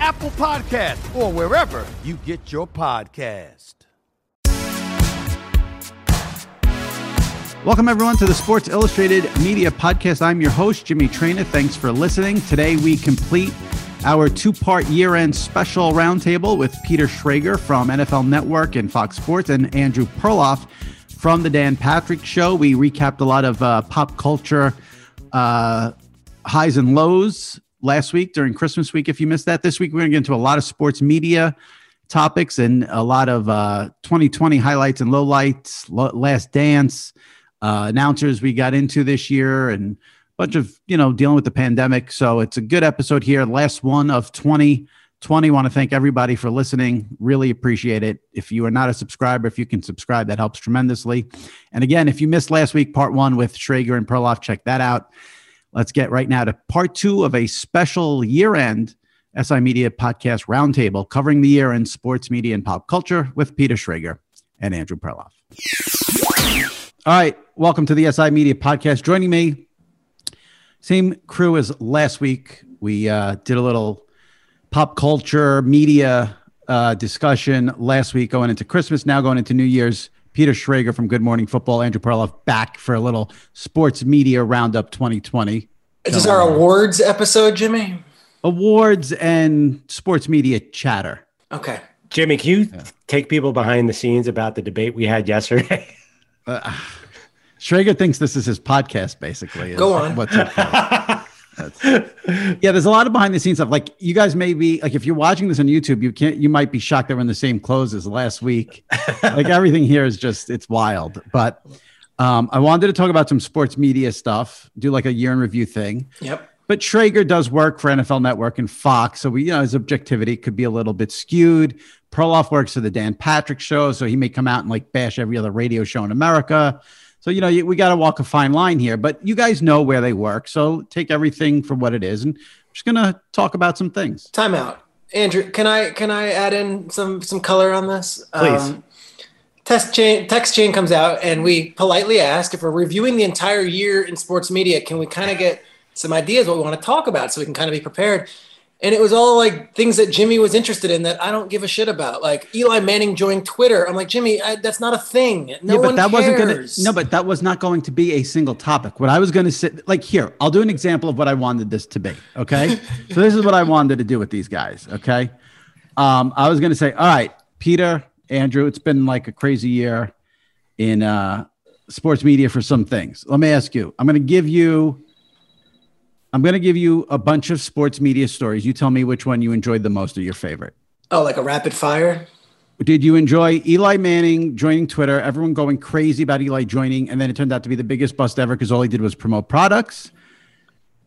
Apple Podcasts, or wherever you get your podcast. Welcome, everyone, to the Sports Illustrated Media Podcast. I'm your host, Jimmy Traina. Thanks for listening. Today, we complete our two-part year-end special roundtable with Peter Schrager from NFL Network and Fox Sports and Andrew Perloff from The Dan Patrick Show. We recapped a lot of pop culture highs and lows last week during Christmas week. If you missed that, this week we're going to get into a lot of sports media topics and a lot of 2020 highlights and lowlights, Last Dance, announcers we got into this year, and a bunch of, dealing with the pandemic. So it's a good episode here. Last one of 2020. Want to thank everybody for listening. Really appreciate it. If you are not a subscriber, if you can subscribe, that helps tremendously. And again, if you missed last week, part one with Schrager and Perloff, check that out. Let's get right now to part two of a special year-end SI Media Podcast Roundtable covering the year in sports media and pop culture with Peter Schrager and Andrew Perloff. All right, welcome to the SI Media Podcast. Joining me, same crew as last week. We did a little pop culture media discussion last week going into Christmas, now going into New Year's. Peter Schrager from Good Morning Football, Andrew Perloff back for a little sports media roundup 2020. Is this our awards episode, Jimmy? Awards and sports media chatter. Okay. Jimmy, can you take people behind the scenes about the debate we had yesterday? Schrager thinks this is his podcast, basically. Go on. What's up? Yeah, there's a lot of behind the scenes stuff. Like, you guys may be like, if you're watching this on YouTube, you might be shocked that we're in the same clothes as last week. Like, everything here is just, it's wild. But I wanted to talk about some sports media stuff, do like a year in review thing. Yep. But Schrager does work for NFL Network and Fox, so we, his objectivity could be a little bit skewed. Perloff works for the Dan Patrick Show, so he may come out and like bash every other radio show in America. So, we got to walk a fine line here, but you guys know where they work. So take everything for what it is. And I'm just going to talk about some things. Time out. Andrew, can I add in some color on this? Please. Text chain comes out and we politely ask if we're reviewing the entire year in sports media, can we kind of get some ideas what we want to talk about so we can kind of be prepared? And it was all like things that Jimmy was interested in that I don't give a shit about. Like Eli Manning joined Twitter. I'm like, Jimmy, that's not a thing. But that was not going to be a single topic. What I was going to say, like here, I'll do an example of what I wanted this to be. Okay. So this is what I wanted to do with these guys. Okay. I was going to say, all right, Peter, Andrew, it's been like a crazy year in sports media for some things. Let me ask you, I'm going to give you I'm going to give you a bunch of sports media stories. You tell me which one you enjoyed the most or your favorite. Oh, like a rapid fire? Did you enjoy Eli Manning joining Twitter, everyone going crazy about Eli joining, and then it turned out to be the biggest bust ever because all he did was promote products?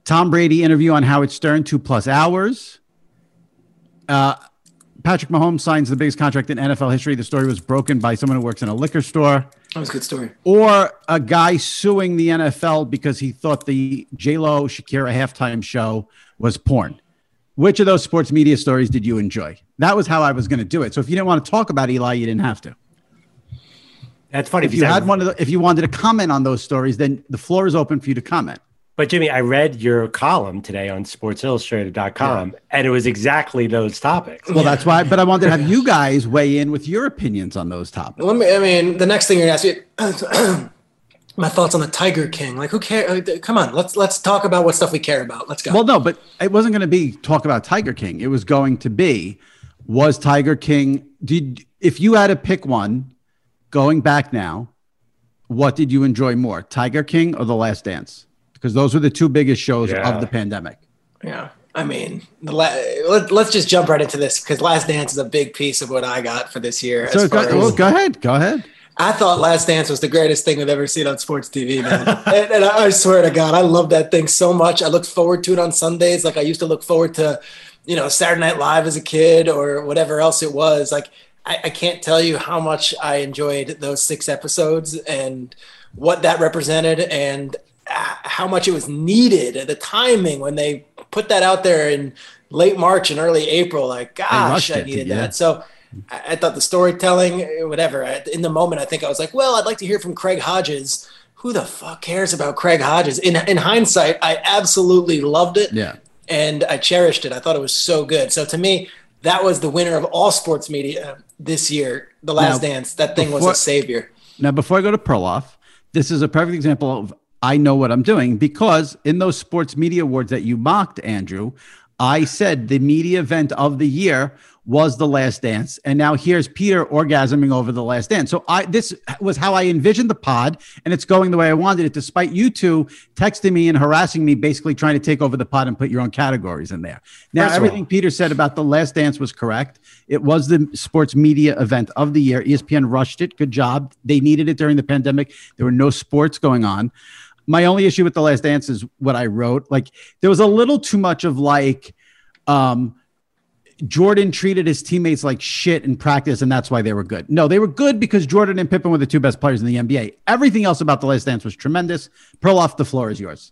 Tom Brady interview on Howard Stern, 2+ hours. Patrick Mahomes signs the biggest contract in NFL history. The story was broken by someone who works in a liquor store. That was a good story. Or a guy suing the NFL because he thought the J-Lo Shakira halftime show was porn. Which of those sports media stories did you enjoy? That was how I was going to do it. So if you didn't want to talk about Eli, you didn't have to. That's funny. If you had one of the, if you wanted to comment on those stories, then the floor is open for you to comment. But Jimmy, I read your column today on sportsillustrated.com, and it was exactly those topics. Well, that's why, but I wanted to have you guys weigh in with your opinions on those topics. Let me, I mean, the next thing you're going to ask me, my thoughts on the Tiger King. Like, who cares? Come on, let's talk about what stuff we care about. Let's go. Well, no, but it wasn't going to be talk about Tiger King. It was going to be, was Tiger King, if you had to pick one, going back now, what did you enjoy more, Tiger King or The Last Dance? Because those were the two biggest shows of the pandemic. Yeah. I mean, let's just jump right into this because Last Dance is a big piece of what I got for this year. So go ahead. I thought Last Dance was the greatest thing I've ever seen on sports TV, man. and I swear to God, I love that thing so much. I look forward to it on Sundays. Like I used to look forward to, you know, Saturday Night Live as a kid or whatever else it was. Like I can't tell you how much I enjoyed those 6 episodes and what that represented and how much it was needed, the timing when they put that out there in late March and early April, like, gosh, I needed that. So I thought the storytelling, whatever, in the moment, I think I was like, well, I'd like to hear from Craig Hodges. Who the fuck cares about Craig Hodges? In hindsight, I absolutely loved it. Yeah. And I cherished it. I thought it was so good. So to me, that was the winner of all sports media this year. The Last Dance, that thing was a savior. Now, before I go to Perloff, this is a perfect example of I know what I'm doing because in those sports media awards that you mocked, Andrew, I said the media event of the year was The Last Dance. And now here's Peter orgasming over The Last Dance. So this was how I envisioned the pod and it's going the way I wanted it, despite you two texting me and harassing me, basically trying to take over the pod and put your own categories in there. Now, everything Peter said about The Last Dance was correct. It was the sports media event of the year. ESPN rushed it. Good job. They needed it during the pandemic. There were no sports going on. My only issue with The Last Dance is what I wrote. Like there was a little too much of like Jordan treated his teammates like shit in practice. And that's why they were good. No, they were good because Jordan and Pippen were the two best players in the NBA. Everything else about The Last Dance was tremendous. Perloff, the floor is yours.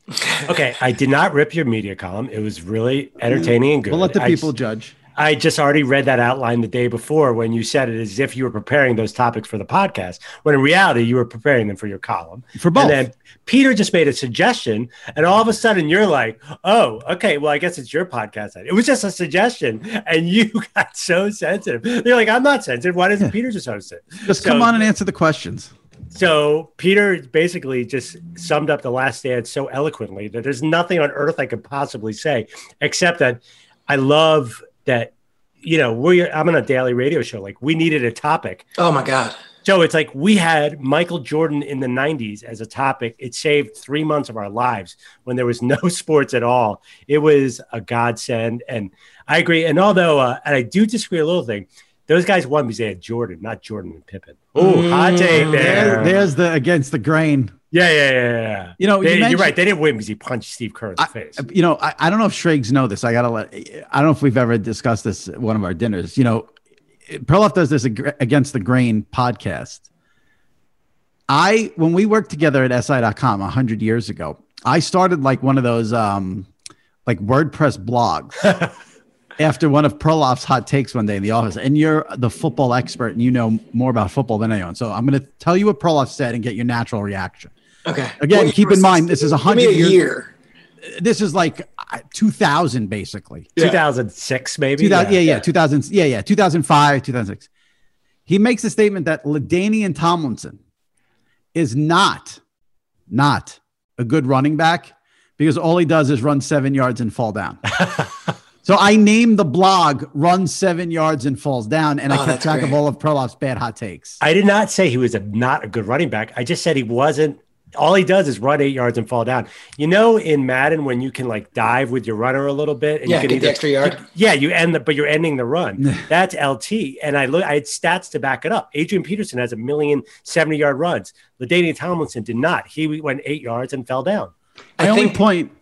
Okay. I did not rip your media column. It was really entertaining and good. We'll let the people judge. I just already read that outline the day before when you said it as if you were preparing those topics for the podcast, when in reality, you were preparing them for your column. For both. And then Peter just made a suggestion, and all of a sudden you're like, oh, okay, well, I guess it's your podcast. It was just a suggestion, and you got so sensitive. You're like, I'm not sensitive. Why doesn't Peter just host it? Just come on and answer the questions. So Peter basically just summed up The Last Dance so eloquently that there's nothing on earth I could possibly say except that I love – that, you know, I'm on a daily radio show. Like we needed a topic. Oh my God. So it's like we had Michael Jordan in the 90s as a topic. It saved 3 months of our lives when there was no sports at all. It was a godsend. And I agree. And although, and I do disagree a little thing, those guys won because they had Jordan, not Jordan and Pippen. Oh, hot take there. There's the against the grain. Yeah. You know, you're right. They didn't win because he punched Steve Kerr in the face. You know, I don't know if Schrags know this. I don't know if we've ever discussed this at one of our dinners. You know, Perloff does this Against the Grain podcast. When we worked together at SI.com 100 years ago, I started like one of those like WordPress blogs after one of Perloff's hot takes one day in the office. And you're the football expert and you know more about football than anyone. So I'm going to tell you what Perloff said and get your natural reaction. Okay. Again, well, keep in mind, this is 100 years. This is like 2000, basically. 2006, maybe? 2000, yeah. 2000, 2005, 2006. He makes the statement that LaDainian Tomlinson is not a good running back because all he does is run 7 yards and fall down. So I named the blog Run 7 Yards and Falls Down, and I kept track of all of Perloff's bad hot takes. I did not say he was not a good running back. I just said he wasn't all he does is run 8 yards and fall down. You know, in Madden, when you can like dive with your runner a little bit, and you can get either, the extra yard. But you're ending the run. That's LT. And I had stats to back it up. Adrian Peterson has 1,070-yard runs. LaDainian Tomlinson did not. He went 8 yards and fell down. Go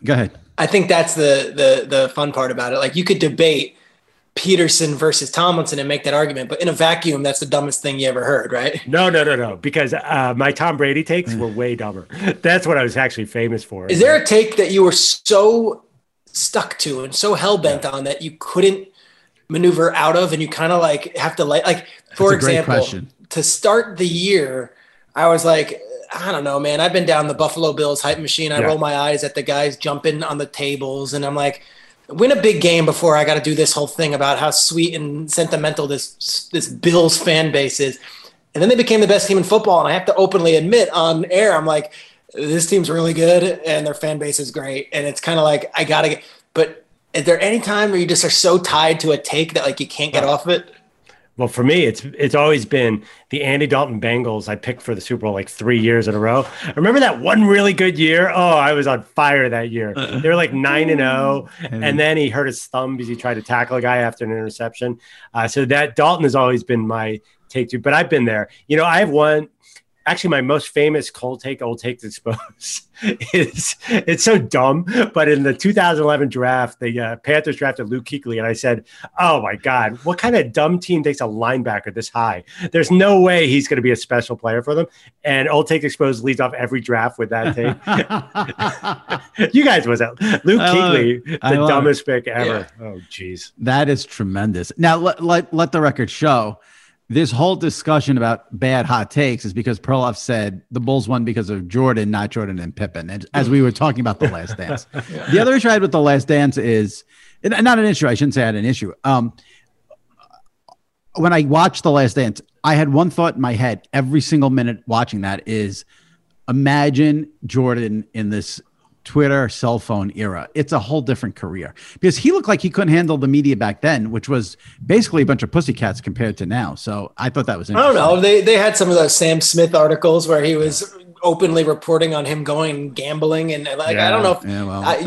ahead. I think that's the fun part about it. Like, you could debate Peterson versus Tomlinson and make that argument, but in a vacuum, that's the dumbest thing you ever heard, right? No. Because my Tom Brady takes were way dumber. That's what I was actually famous for. Is there a take that you were so stuck to and so hell-bent on that you couldn't maneuver out of, and you kind of like have to like for example, to start the year, I was like, I don't know, man, I've been down the Buffalo Bills hype machine. I roll my eyes at the guys jumping on the tables, and I'm like, win a big game before I got to do this whole thing about how sweet and sentimental this Bills fan base is. And then they became the best team in football, and I have to openly admit on air, I'm like, this team's really good, and their fan base is great. And it's kind of like, I got to get – but is there any time where you just are so tied to a take that, like, you can't get off of it? Well, for me, it's always been the Andy Dalton Bengals I picked for the Super Bowl like 3 years in a row. I remember that one really good year. Oh, I was on fire that year. They were like 9-0, and then he hurt his thumb because he tried to tackle a guy after an interception. So that Dalton has always been my take, too. But I've been there. You know, I have one. Actually, my most famous cold take, old take to expose is it's so dumb. But in the 2011 draft, the Panthers drafted Luke Kuechly, and I said, "Oh my God, what kind of dumb team takes a linebacker this high? There's no way he's going to be a special player for them." And old take to expose leads off every draft with that take. You guys, was that Luke Kuechly, the dumbest pick ever? Yeah. Oh, geez, that is tremendous. Now let the record show. This whole discussion about bad hot takes is because Perloff said the Bulls won because of Jordan, not Jordan and Pippen, and as we were talking about the Last Dance. The other issue I had with the Last Dance is not an issue. I shouldn't say I had an issue. When I watched the Last Dance, I had one thought in my head every single minute watching that is, imagine Jordan in this Twitter cell phone era. It's a whole different career, because he looked like he couldn't handle the media back then, which was basically a bunch of pussycats compared to now. So I thought that was interesting. I don't know. They had some of those Sam Smith articles where he was openly reporting on him going gambling. And like, I don't know. You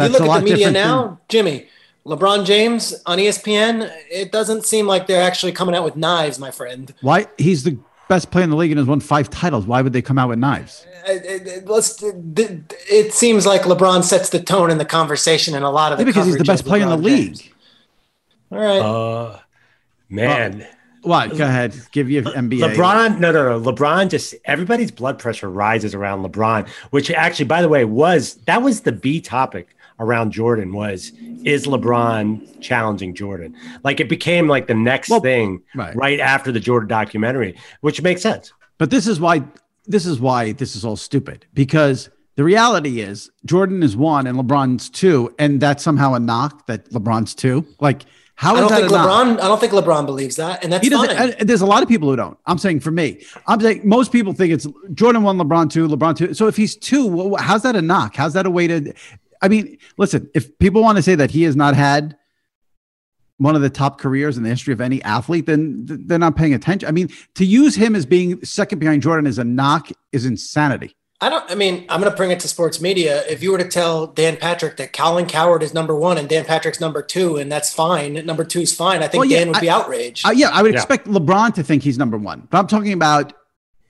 look at the media now, Jimmy, LeBron James on ESPN, it doesn't seem like they're actually coming out with knives, my friend. Why? He's the best player in the league and has won 5 titles. Why would they come out with knives? It seems like LeBron sets the tone in the conversation and a lot of the because he's the best player in the league. All right, man. What? Go ahead. Give you NBA. LeBron. No. LeBron just everybody's blood pressure rises around LeBron, which actually, by the way, was the B topic around Jordan is LeBron challenging Jordan? Like, it became like the next thing right after the Jordan documentary, which makes sense. But this is why this is all stupid, because the reality is Jordan is 1 and LeBron's 2. And that's somehow a knock that LeBron's 2. Like, how is that a knock? I don't think LeBron believes that. And that's fine. There's a lot of people who don't. I'm saying for me, I'm saying most people think it's Jordan 1, LeBron 2, LeBron 2. So if he's 2, how's that a knock? How's that a way to... I mean, listen, if people want to say that he has not had one of the top careers in the history of any athlete, then they're not paying attention. I mean, to use him as being second behind Jordan as a knock is insanity. I'm going to bring it to sports media. If you were to tell Dan Patrick that Colin Cowherd is number 1 and Dan Patrick's number 2, and that's fine, number 2 is fine, I think Dan would be outraged. I would expect LeBron to think he's number 1, but I'm talking about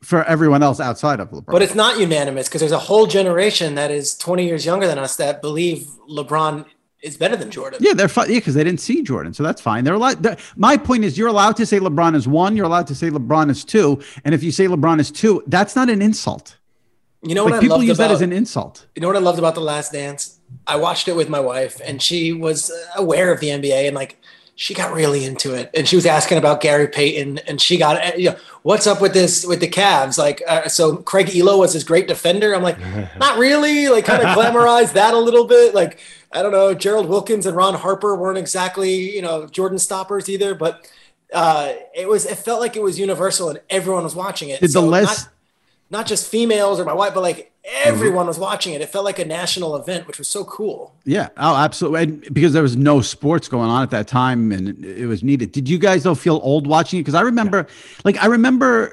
for everyone else outside of LeBron. But it's not unanimous, because there's a whole generation that is 20 years younger than us that believe LeBron is better than Jordan. Yeah, they're fine. Yeah, because they didn't see Jordan, so that's fine. They're allowed. My point is, you're allowed to say LeBron is 1. You're allowed to say LeBron is 2. And if you say LeBron is 2, that's not an insult. You know what? People use that as an insult. You know what I loved about The Last Dance? I watched it with my wife, and she was aware of the NBA, and like, she got really into it, and she was asking about Gary Payton, and she got, what's up with the Cavs? Like, so Craig Elo was this great defender. I'm like, not really. Like, kind of glamorized that a little bit. Like, I don't know. Gerald Wilkins and Ron Harper weren't exactly, Jordan stoppers either. But it felt like it was universal, and everyone was watching it. Not just females or my wife, but like everyone was watching it. It felt like a national event, which was so cool. Yeah. Oh, absolutely. And because there was no sports going on at that time and it was needed. Did you guys though feel old watching it? Because I remember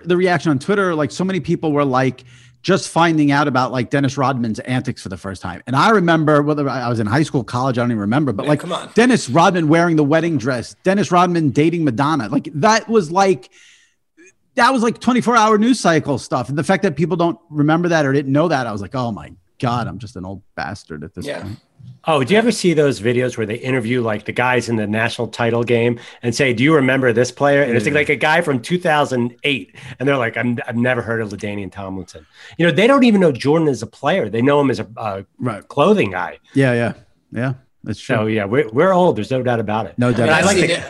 the reaction on Twitter. Like, so many people were like, just finding out about like Dennis Rodman's antics for the first time. And I remember whether I was in high school, college, I don't even remember, but like Dennis Rodman wearing the wedding dress, Dennis Rodman dating Madonna. Like that was like 24-hour news cycle stuff. And the fact that people don't remember that or didn't know that, I was like, oh my God, I'm just an old bastard at this point. Oh, do you ever see those videos where they interview like the guys in the national title game and say, do you remember this player? And it's like a guy from 2008. And they're like, I've never heard of LaDainian Tomlinson. You know, they don't even know Jordan as a player. They know him as a clothing guy. Yeah. That's true. So yeah, we're old. There's no doubt about it. No doubt. I see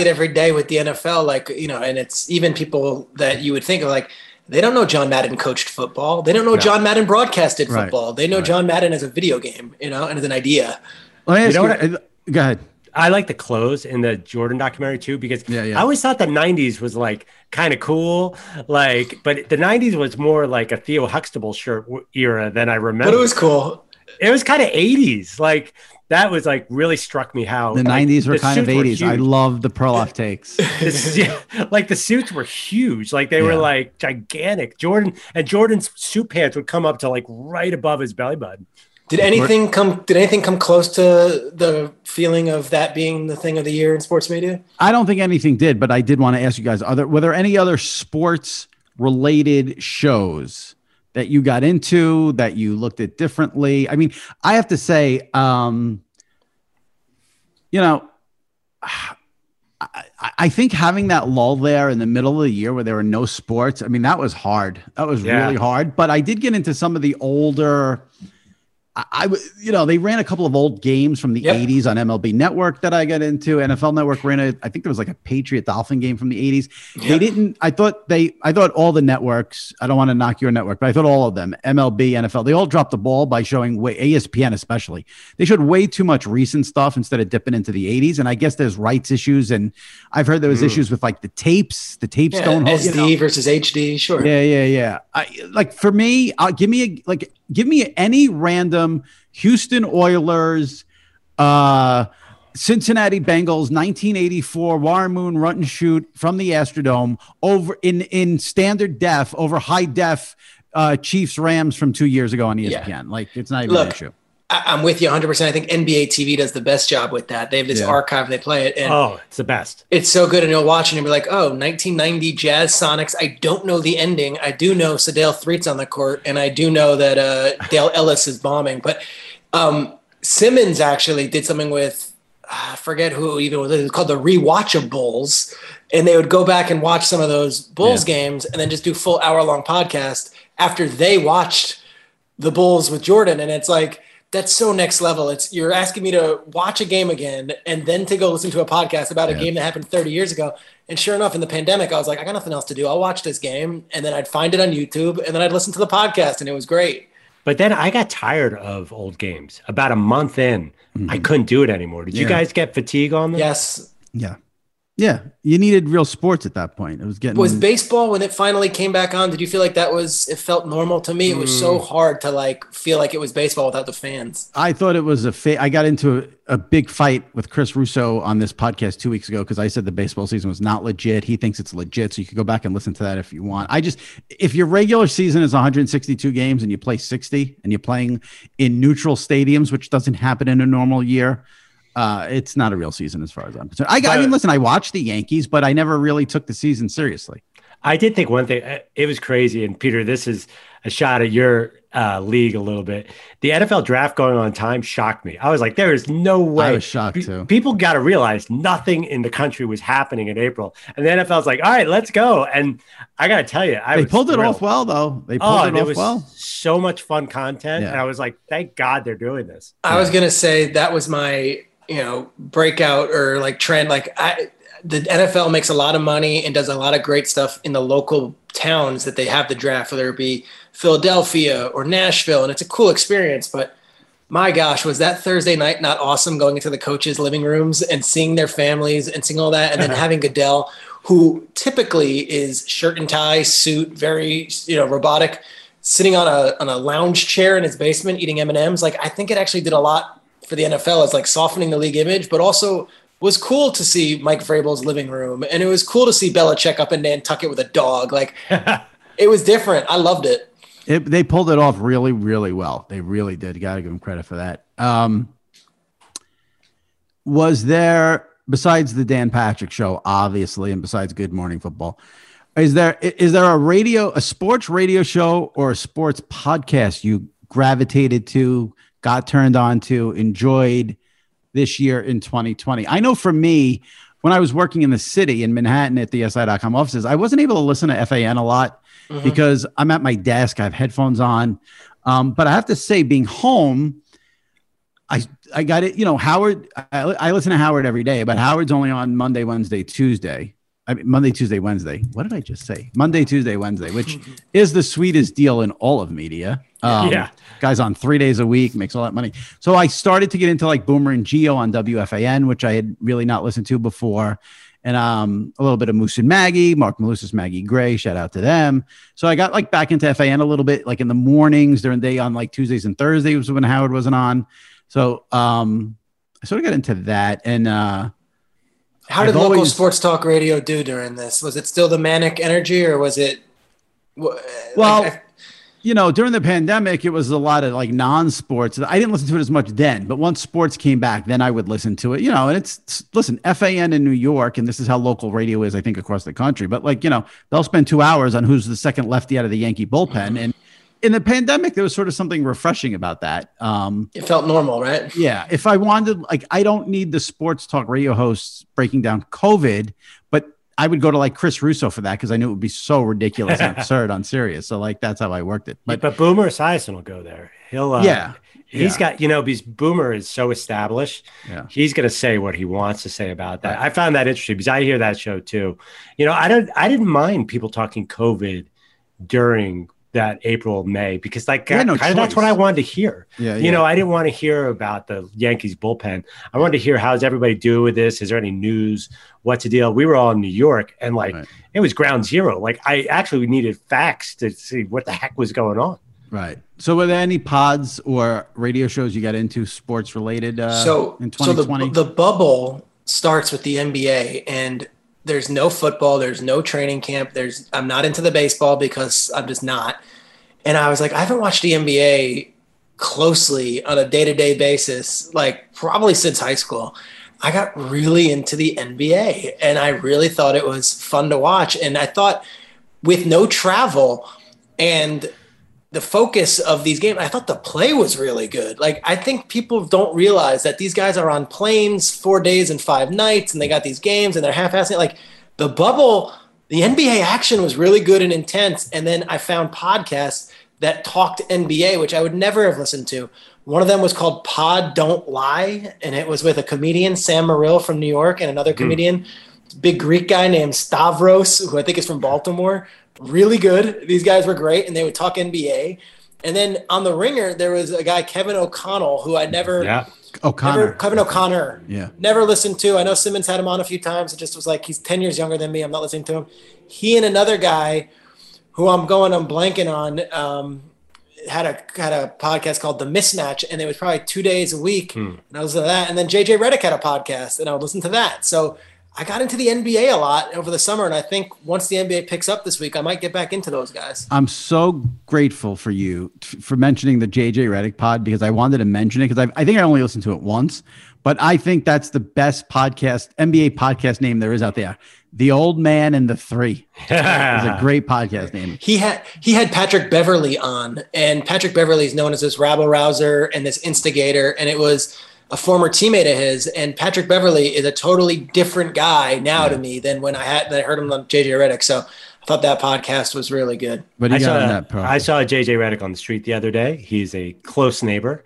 it every day with the NFL. Like, you know, and it's even people that you would think of like, they don't know John Madden coached football. They don't know John Madden broadcasted football. They know John Madden as a video game, you know, and as an idea. Go ahead. I like the clothes in the Jordan documentary too, because I always thought the 90s was like kind of cool. Like, but the 90s was more like a Theo Huxtable shirt era than I remember. But it was cool. It was kind of 80s. Like that was like really struck me how the 90s were kind of 80s. I love the Perloff takes. Like the suits were huge. Like they were like gigantic. Jordan's suit pants would come up to like right above his belly button. Did anything come close to the feeling of that being the thing of the year in sports media? I don't think anything did, but I did want to ask you guys, were there any other sports related shows that you got into, that you looked at differently? I mean, I have to say, you know, I think having that lull there in the middle of the year where there were no sports, I mean, that was hard. That was really hard. But I did get into some of the older, you know, they ran a couple of old games from the 80s on MLB Network that I got into. NFL Network ran I think there was like a Patriot-Dolphin game from the 80s. Yep. I thought all the networks, I don't want to knock your network, but I thought all of them, MLB, NFL, they all dropped the ball by showing ESPN especially. They showed way too much recent stuff instead of dipping into the 80s. And I guess there's rights issues. And I've heard there was issues with like the tapes don't hold. SD versus HD, sure. Yeah. Give me any random Houston Oilers, Cincinnati Bengals, 1984 Warren Moon run and shoot from the Astrodome over in standard def over high def Chiefs Rams from 2 years ago on ESPN. Yeah. Like it's not even an issue. I'm with you 100%. I think NBA TV does the best job with that. They have this archive and they play it. And it's the best. It's so good. And you'll watch it and be like, 1990 Jazz Sonics. I don't know the ending. I do know Sedale Threet's on the court. And I do know that Dale Ellis is bombing. But Simmons actually did something with, I forget who even was it. It was called the Rewatchables. And they would go back and watch some of those Bulls games and then just do full hour-long podcast after they watched the Bulls with Jordan. And it's like, that's so next level. You're asking me to watch a game again and then to go listen to a podcast about a game that happened 30 years ago. And sure enough, in the pandemic, I was like, I got nothing else to do. I'll watch this game. And then I'd find it on YouTube and then I'd listen to the podcast and it was great. But then I got tired of old games. About a month in, I couldn't do it anymore. Did you guys get fatigue on this? Yes. Yeah. You needed real sports at that point. Was baseball, when it finally came back on, did you feel like it felt normal to me? It was so hard to like feel like it was baseball without the fans. I thought it was I got into a big fight with Chris Russo on this podcast 2 weeks ago because I said the baseball season was not legit. He thinks it's legit. So you can go back and listen to that if you want. If your regular season is 162 games and you play 60 and you're playing in neutral stadiums, which doesn't happen in a normal year, it's not a real season as far as I'm concerned. I watched the Yankees, but I never really took the season seriously. I did think one thing, it was crazy. And Peter, this is a shot at your league a little bit. The NFL draft going on time shocked me. I was like, there is no way. I was shocked too. People got to realize nothing in the country was happening in April. And the NFL's like, all right, let's go. And I got to tell you, they pulled it off well, though. They pulled it off well. So much fun content. Yeah. And I was like, thank God they're doing this. I was going to say that was my, you know, breakout or like trend. Like the NFL makes a lot of money and does a lot of great stuff in the local towns that they have the draft, whether it be Philadelphia or Nashville. And it's a cool experience, but my gosh, was that Thursday night not awesome going into the coaches' living rooms and seeing their families and seeing all that. And then having Goodell, who typically is shirt and tie suit, very, you know, robotic, sitting on a lounge chair in his basement, eating M&Ms. Like, I think it actually did a lot for the NFL as like softening the league image, but also was cool to see Mike Vrabel's living room. And it was cool to see Belichick up in Nantucket with a dog. Like it was different. I loved it. They pulled it off really, really well. They really did. Got to give them credit for that. Was there, besides the Dan Patrick show, obviously, and besides Good Morning Football, is there a sports radio show or a sports podcast you gravitated to, got turned on to, enjoyed this year in 2020? I know for me, when I was working in the city in Manhattan at the SI.com offices, I wasn't able to listen to FAN a lot because I'm at my desk. I have headphones on. But I have to say, being home, I got it. You know, Howard, I listen to Howard every day, but Howard's only on Monday, Wednesday, Tuesday. I mean, Monday, Tuesday, Wednesday. What did I just say? Monday, Tuesday, Wednesday, which is the sweetest deal in all of media. Guys on 3 days a week, makes all that money. So I started to get into like Boomer and Geo on WFAN, which I had really not listened to before. And a little bit of Moose and Maggie, Mark Malusis, Maggie Gray, shout out to them. So I got like back into FAN a little bit, like in the mornings during the day on like Tuesdays and Thursdays was when Howard wasn't on. So I sort of got into that. And how did local sports talk radio do during this? Was it still the manic energy, or was it? You know, during the pandemic, it was a lot of like non-sports. I didn't listen to it as much then, but once sports came back, then I would listen to it, you know, and it's, listen, FAN in New York, and this is how local radio is, I think, across the country. But like, you know, they'll spend 2 hours on who's the second lefty out of the Yankee bullpen. And in the pandemic, there was sort of something refreshing about that. It felt normal, right? Yeah. If I wanted, like, I don't need the sports talk radio hosts breaking down COVID, but I would go to like Chris Russo for that because I knew it would be so ridiculous and absurd on Sirius. So like, that's how I worked it. But Boomer Esiason will go there. He'll, he's got, you know, because Boomer is so established. Yeah. He's going to say what he wants to say about that. Right. I found that interesting because I hear that show too. You know, I didn't mind people talking COVID during that April, May, because like that's what I wanted to hear. You know, I didn't want to hear about the Yankees bullpen. I wanted to hear, how's everybody doing with this? Is there any news? What's the deal? We were all in New York, and like it was ground zero. Like I actually needed facts to see what the heck was going on. Right. So were there any pods or radio shows you got into sports related in 2020? So the bubble starts with the NBA, and there's no football. There's no training camp. I'm not into the baseball because I'm just not. And I was like, I haven't watched the NBA closely on a day-to-day basis, like probably since high school. I got really into the NBA, and I really thought it was fun to watch. And I thought with no travel and the focus of these games, I thought the play was really good. Like, I think people don't realize that these guys are on planes 4 days and 5 nights, and they got these games, and they're half-assed. Like, the bubble, the NBA action was really good and intense. And then I found podcasts that talked NBA, which I would never have listened to. One of them was called Pod Don't Lie, and it was with a comedian, Sam Merrill from New York, and another comedian, big Greek guy named Stavros, who I think is from Baltimore. Really good. These guys were great, and they would talk NBA. And then on The Ringer, there was a guy, Kevin O'Connell, who I never, never listened to. I know Simmons had him on a few times. It just was like, he's 10 years younger than me. I'm not listening to him. He and another guy who I'm blanking on, had a podcast called The Mismatch, and it was probably 2 days a week. And I listened to that. And then JJ Redick had a podcast, and I would listen to that. So I got into the NBA a lot over the summer, and I think once the NBA picks up this week, I might get back into those guys. I'm so grateful for you for mentioning the JJ Redick pod, because I wanted to mention it because I think I only listened to it once, but I think that's the best podcast, NBA podcast name there is out there. The Old Man and the Three is a great podcast name. He had Patrick Beverley on, and Patrick Beverley is known as this rabble-rouser and this instigator, and it was a former teammate of his, and Patrick Beverley is a totally different guy now to me than when I heard him on JJ Redick. So I thought that podcast was really good. But I saw JJ Redick on the street the other day. He's a close neighbor.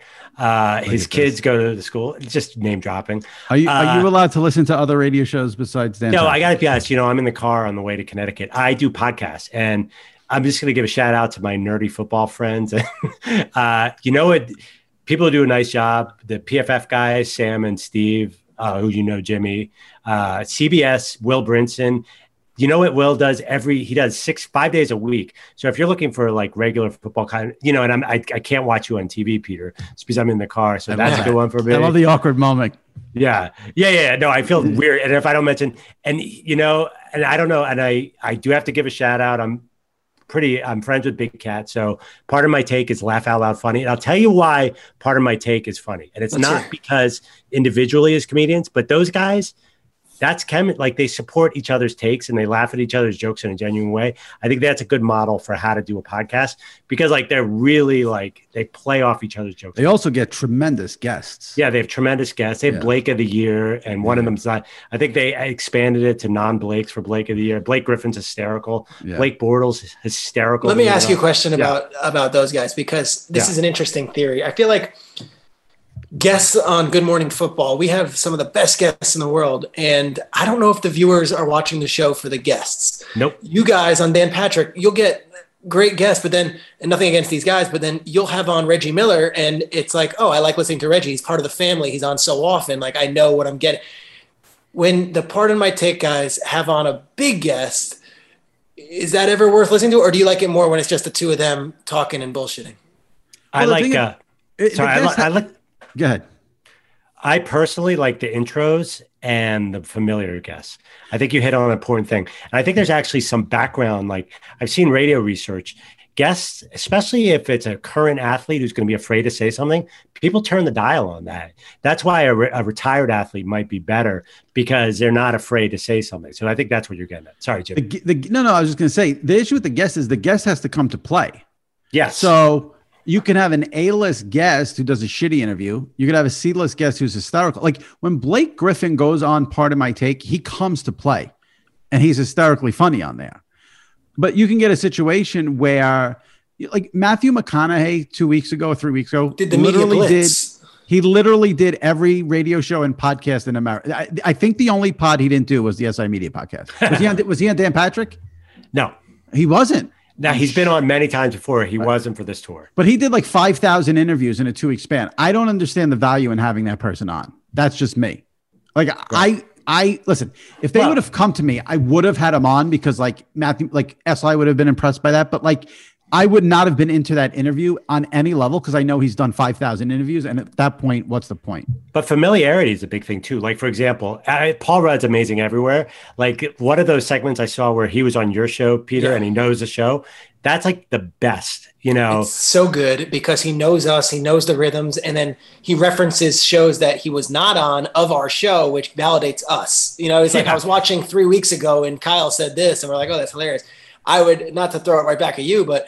His kids go to the school. It's just name dropping. Are you allowed to listen to other radio shows besides Dan? No, I got to be honest. You know, I'm in the car on the way to Connecticut. I do podcasts, and I'm just going to give a shout out to my nerdy football friends. You know what? People do a nice job. The PFF guys, Sam and Steve, who you know, Jimmy, CBS, Will Brinson. You know what Will does he does 5 days a week. So if you're looking for like regular football kind of, you know, and I can't watch you on TV, Peter. It's because I'm in the car. So that's a good one for me. I love the awkward moment. Yeah. No, I feel weird. And if I don't mention, and you know, and I don't know, and I do have to give a shout out. I'm I'm friends with Big Cat. So part of my take is laugh out loud funny. And I'll tell you why part of my take is funny. And it's not because individually as comedians, but those guys, that's like they support each other's takes and they laugh at each other's jokes in a genuine way. I think that's a good model for how to do a podcast because like they're really like they play off each other's jokes. They also get tremendous guests. Yeah, they have tremendous guests. They have Blake of the Year and one of them's not. I think they expanded it to non-Blakes for Blake of the Year. Blake Griffin's hysterical. Yeah. Blake Bortles is hysterical. Let me ask you a question about those guys because this is an interesting theory. I feel like guests on Good Morning Football, we have some of the best guests in the world, and I don't know if the viewers are watching the show for the guests. Nope. You guys on Dan Patrick, you'll get great guests, but then, and nothing against these guys, but then you'll have on Reggie Miller, and it's like, oh, I like listening to Reggie. He's part of the family. He's on so often. Like, I know what I'm getting. When the Pardon My Take guys have on a big guest, is that ever worth listening to, or do you like it more when it's just the two of them talking and bullshitting? I like, Go ahead. I personally like the intros and the familiar guests. I think you hit on an important thing. And I think there's actually some background. Like I've seen radio research. Guests, especially if it's a current athlete who's going to be afraid to say something, people turn the dial on that. That's why a retired athlete might be better because they're not afraid to say something. So I think that's what you're getting at. Sorry, Jimmy. No, I was just going to say the issue with the guest is the guest has to come to play. Yes. So you can have an A-list guest who does a shitty interview. You can have a C-list guest who's hysterical. Like when Blake Griffin goes on Pardon My Take, he comes to play and he's hysterically funny on there. But you can get a situation where like Matthew McConaughey 2 weeks ago, 3 weeks ago, he literally did every radio show and podcast in America. I think the only pod he didn't do was the SI Media podcast. Was he on Dan Patrick? No, he wasn't. Now, he's been on many times before. He wasn't for this tour. But he did like 5,000 interviews in a 2-week span. I don't understand the value in having that person on. That's just me. Like, right. I listen, if they would have come to me, I would have had him on because like Matthew, like SI would have been impressed by that. But like, I would not have been into that interview on any level because I know he's done 5,000 interviews. And at that point, what's the point? But familiarity is a big thing, too. Like, for example, Paul Rudd's amazing everywhere. Like one of those segments I saw where he was on your show, Peter, and he knows the show. That's like the best, you know. It's so good because he knows us, he knows the rhythms, and then he references shows that he was not on of our show, which validates us. You know, it's like I was watching 3 weeks ago and Kyle said this and we're like, oh, that's hilarious. I would, not to throw it right back at you, but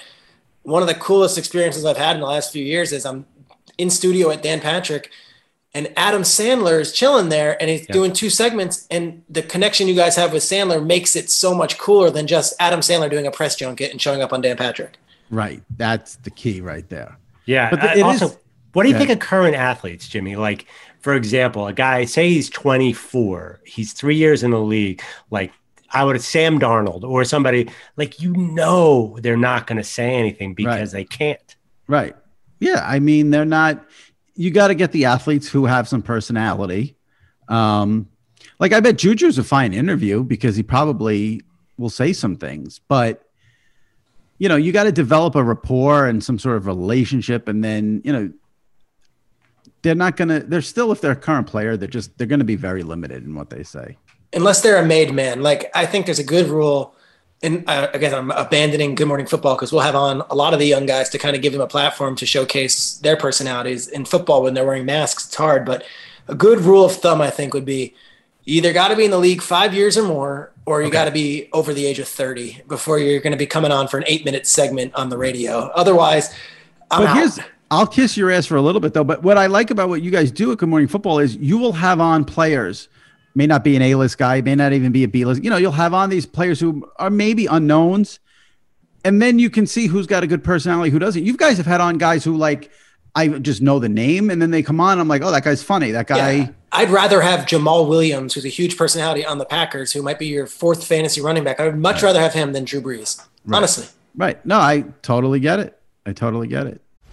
one of the coolest experiences I've had in the last few years is I'm in studio at Dan Patrick and Adam Sandler is chilling there and he's doing two segments. And the connection you guys have with Sandler makes it so much cooler than just Adam Sandler doing a press junket and showing up on Dan Patrick. Right. That's the key right there. Yeah. But what do you think of current athletes, Jimmy? Like, for example, a guy, say he's 24, he's 3 years in the league, like, I would have Sam Darnold or somebody like, you know, they're not going to say anything because they can't. Right. Yeah. I mean, they're not, you got to get the athletes who have some personality. Like I bet Juju's a fine interview because he probably will say some things, but you know, you got to develop a rapport and some sort of relationship. And then, you know, if they're a current player, they're going to be very limited in what they say. Unless they're a made man. Like, I think there's a good rule. And again, I'm abandoning Good Morning Football because we'll have on a lot of the young guys to kind of give them a platform to showcase their personalities. In football, when they're wearing masks, it's hard. But a good rule of thumb, I think, would be you either got to be in the league 5 years or more, or you got to be over the age of 30 before you're going to be coming on for an 8-minute segment on the radio. Otherwise, I'll kiss your ass for a little bit, though. But what I like about what you guys do at Good Morning Football is you will have on players. May not be an A-list guy, may not even be a B-list. You know, you'll have on these players who are maybe unknowns, and then you can see who's got a good personality, who doesn't. You guys have had on guys who, like, I just know the name, and then they come on, I'm like, oh, that guy's funny. That guy. Yeah. I'd rather have Jamal Williams, who's a huge personality on the Packers, who might be your fourth fantasy running back. I would much rather have him than Drew Brees, honestly. Right. No, I totally get it.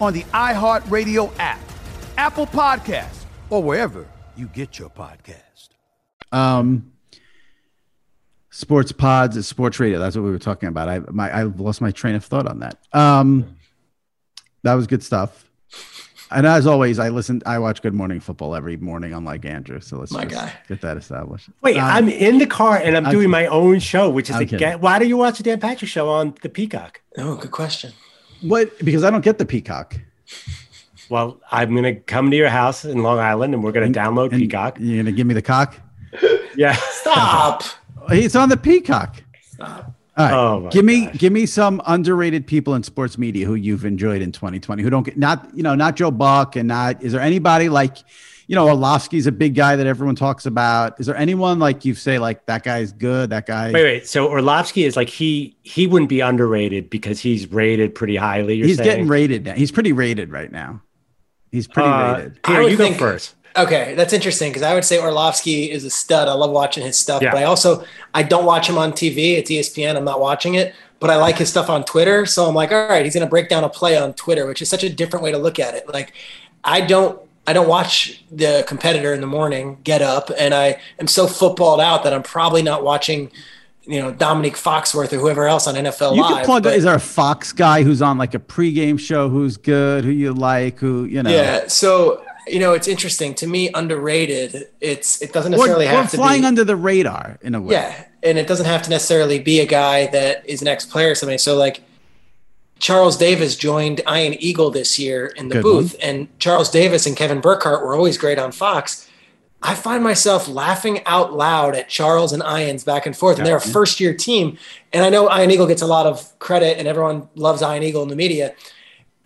on the iHeartRadio app, Apple Podcasts, or wherever you get your podcast. Sports pods is sports radio. That's what we were talking about. I lost my train of thought on that. That was good stuff. And as always, I watch Good Morning Football every morning, unlike Andrew. So let's get that established. Wait, I'm in the car and I'm doing my own show, which is why do you watch the Dan Patrick Show on the Peacock? Oh, good question. What? Because I don't get the Peacock. Well, I'm gonna come to your house in Long Island, and we're gonna download Peacock. You're gonna give me the cock? Yeah. Stop. It's on the Peacock. Stop. All right. Oh, give me some underrated people in sports media who you've enjoyed in 2020 who don't get not Joe Buck and not. Is there anybody like Orlovsky's a big guy that everyone talks about? Is there anyone like you say like that guy's good? That guy. Wait. So Orlovsky is like he wouldn't be underrated because he's rated pretty highly. He's saying? Getting rated now. He's pretty rated right now. He's pretty rated. Peter, you go first. Okay, that's interesting because I would say Orlovsky is a stud. I love watching his stuff, yeah. But I don't watch him on TV. It's ESPN. I'm not watching it, but I like his stuff on Twitter. So I'm like, all right, he's gonna break down a play on Twitter, which is such a different way to look at it. Like, I don't watch the competitor in the morning get up, and I am so footballed out that I'm probably not watching, Dominique Foxworth or whoever else on NFL Live. You can plug. Is there a Fox guy who's on like a pregame show who's good, who you like, who? Yeah. So it's interesting to me. Underrated. It doesn't necessarily have to be flying under the radar in a way. Yeah, and it doesn't have to necessarily be a guy that is an ex-player or something. So like, Charles Davis joined Iron Eagle this year in the booth, and Charles Davis and Kevin Burkhart were always great on Fox. I find myself laughing out loud at Charles and Iron's back and forth, and they're a first-year team. And I know Iron Eagle gets a lot of credit, and everyone loves Iron Eagle in the media.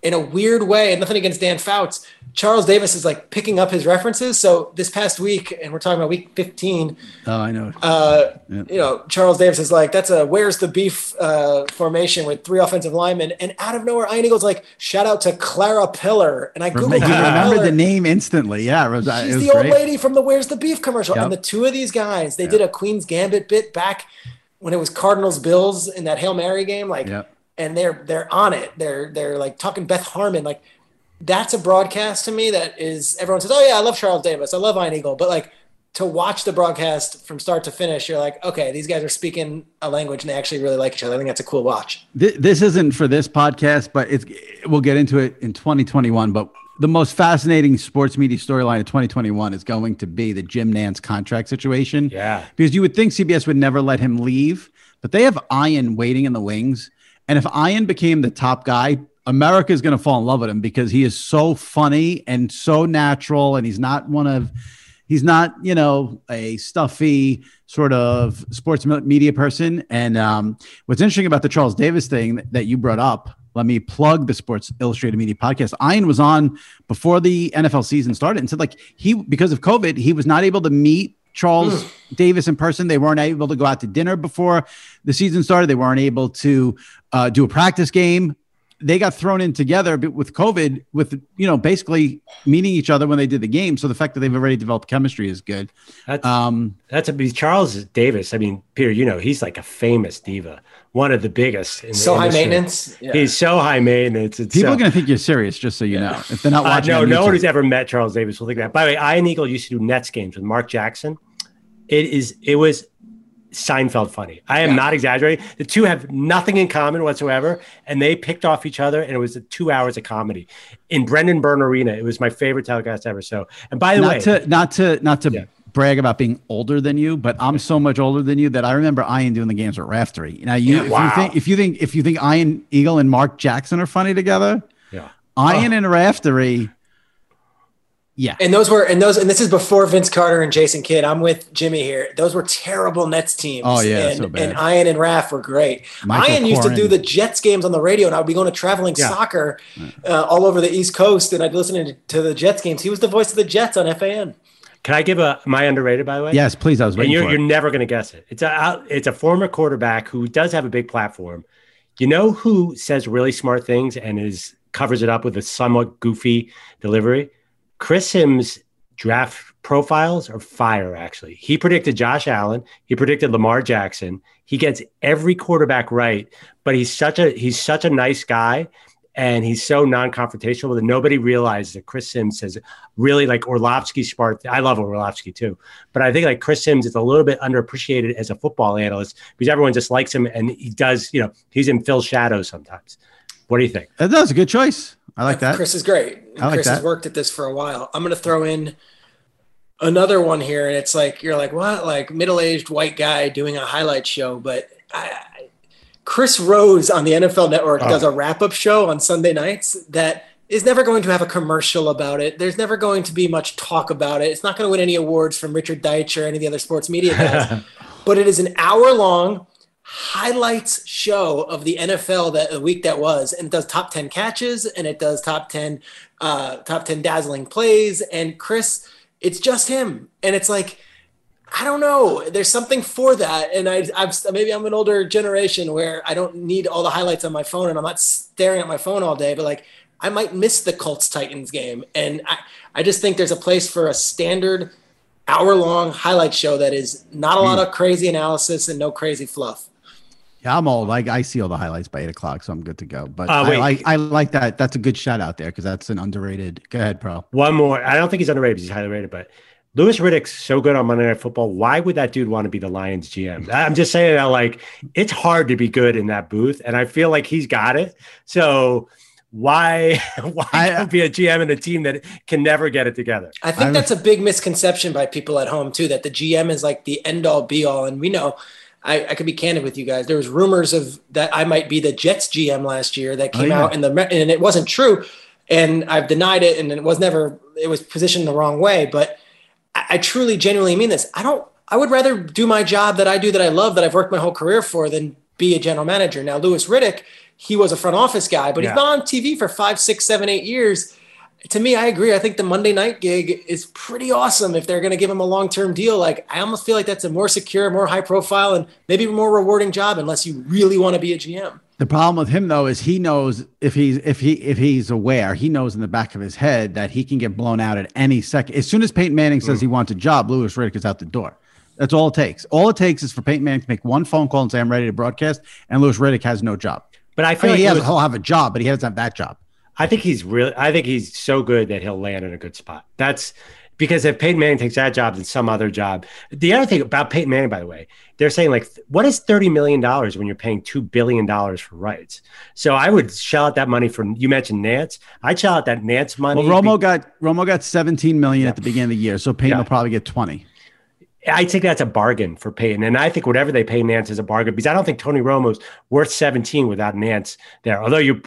In a weird way, and nothing against Dan Fouts, Charles Davis is like picking up his references. So this past week, and we're talking about week 15. Oh, I know. Charles Davis is like, that's a where's the beef formation with three offensive linemen. And out of nowhere, Ian Eagle's like, shout out to Clara Pillar. And I Googled her. You remember the name instantly. Yeah. She's the old lady from the Where's the Beef commercial. Yep. And the two of these guys, they did a Queen's Gambit bit back when it was Cardinals Bills in that Hail Mary game. Like, and they're on it. They're like talking Beth Harmon. Like, that's a broadcast to me that is, everyone says, oh yeah, I love Charles Davis, I love Ian Eagle, but like to watch the broadcast from start to finish, you're like, okay, these guys are speaking a language and they actually really like each other. I think that's a cool watch. This isn't for this podcast, but we'll get into it in 2021. But the most fascinating sports media storyline of 2021 is going to be the Jim Nantz contract situation. Yeah. Because you would think CBS would never let him leave, but they have Ian waiting in the wings. And if Ian became the top guy, America is going to fall in love with him because he is so funny and so natural. And he's not, you know, a stuffy sort of sports media person. And what's interesting about the Charles Davis thing that you brought up, let me plug the Sports Illustrated Media podcast. Ian was on before the NFL season started and said, like, because of COVID, he was not able to meet Charles Davis in person. They weren't able to go out to dinner before the season started. They weren't able to do a practice game. They got thrown in together with COVID, with, you know, basically meeting each other when they did the game. So the fact that they've already developed chemistry is good. That's Charles Davis. I mean, Peter, you know, he's like a famous diva, one of the biggest. So high maintenance. Yeah. He's so high maintenance. People are going to think you're serious, just so you know, if they're not watching. No one who's ever met Charles Davis will think that. By the way, Ian Eagle used to do Nets games with Mark Jackson. It was Seinfeld funny. I am not exaggerating. The two have nothing in common whatsoever, and they picked off each other, and it was 2 hours of comedy in Brendan Byrne Arena. It was my favorite telecast ever. So, and by the way, not to brag about being older than you, but I'm so much older than you that I remember Ian doing the games with Raftery. Now, if you think Ian Eagle and Mark Jackson are funny together, Ian and Raftery. Yeah. And this is before Vince Carter and Jason Kidd. I'm with Jimmy here. Those were terrible Nets teams. Oh yeah. And Ian and Raph were great. Ian used to do the Jets games on the radio, and I would be going to traveling soccer all over the East Coast, and I'd listen to the Jets games. He was the voice of the Jets on FAN. Can I give my underrated, by the way? Yes, please. I was waiting for it. You're never going to guess it. It's a former quarterback who does have a big platform. You know who says really smart things and covers it up with a somewhat goofy delivery? Chris Simms' draft profiles are fire, actually. He predicted Josh Allen. He predicted Lamar Jackson. He gets every quarterback right, but he's such a nice guy, and he's so non-confrontational that nobody realizes that Chris Simms says really, like, Orlovsky's part. I love Orlovsky too, but I think, like, Chris Simms is a little bit underappreciated as a football analyst because everyone just likes him, and he does, you know, he's in Phil's shadow sometimes. What do you think? That was a good choice. I like that. Chris is great. Chris has worked at this for a while. I'm going to throw in another one here. And it's like, you're like, what? Like, middle-aged white guy doing a highlight show. But Chris Rose on the NFL Network does a wrap-up show on Sunday nights that is never going to have a commercial about it. There's never going to be much talk about it. It's not going to win any awards from Richard Deitch or any of the other sports media guys. But it is an hour-long highlights show of the NFL the week that was, and it does top 10 catches, and it does top 10 dazzling plays. And Chris, it's just him, and it's like, I don't know, there's something for that. And maybe I'm an older generation where I don't need all the highlights on my phone, and I'm not staring at my phone all day, but like, I might miss the Colts Titans game, and I just think there's a place for a standard hour-long highlight show that is not a lot of crazy analysis and no crazy fluff. Yeah, I'm old. I see all the highlights by 8 o'clock, so I'm good to go. But I like that. That's a good shout out there because that's an underrated. Go ahead, Pro. One more. I don't think he's underrated. He's highly rated, but Louis Riddick's so good on Monday Night Football. Why would that dude want to be the Lions GM? I'm just saying that, like, it's hard to be good in that booth, and I feel like he's got it. So why be a GM in a team that can never get it together? I think that's a big misconception by people at home too, that the GM is like the end all be all, and we know. I could be candid with you guys. There was rumors of that I might be the Jets GM last year that came out, and it wasn't true, and I've denied it, and it was positioned the wrong way. But I truly, genuinely mean this. I would rather do my job that I love, that I've worked my whole career for, than be a general manager. Now, Louis Riddick, he was a front office guy, but he's been on TV for 5, 6, 7, 8 years. To me, I agree. I think the Monday night gig is pretty awesome if they're going to give him a long-term deal. Like, I almost feel like that's a more secure, more high-profile, and maybe more rewarding job, unless you really want to be a GM. The problem with him, though, is he knows if he's aware, he knows in the back of his head that he can get blown out at any second. As soon as Peyton Manning says he wants a job, Louis Riddick is out the door. That's all it takes. All it takes is for Peyton Manning to make one phone call and say, I'm ready to broadcast, and Louis Riddick has no job. But I feel like he'll have a job, but he doesn't have that job. I think he's so good that he'll land in a good spot. That's because if Peyton Manning takes that job, then some other job. The other thing about Peyton Manning, by the way, they're saying, like, what is $30 million when you're paying $2 billion for rights? So I would shell out that money from, you mentioned Nance. I'd shell out that Nance money. Well, Romo got $17 million at the beginning of the year, so Peyton will probably get $20. I think that's a bargain for Peyton. And I think whatever they pay Nance is a bargain, because I don't think Tony Romo's worth 17 without Nance there. Although you're...